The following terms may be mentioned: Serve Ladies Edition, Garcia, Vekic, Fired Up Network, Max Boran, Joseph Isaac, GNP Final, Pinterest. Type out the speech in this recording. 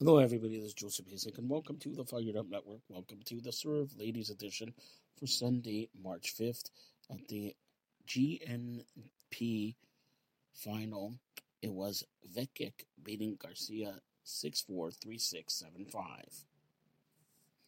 Hello everybody, this is Joseph Isaac, and welcome to the Fired Up Network. Welcome to the Serve Ladies Edition for Sunday, March 5th at the GNP Final. It was Vekic beating Garcia 6-4, 3-6, 7-5.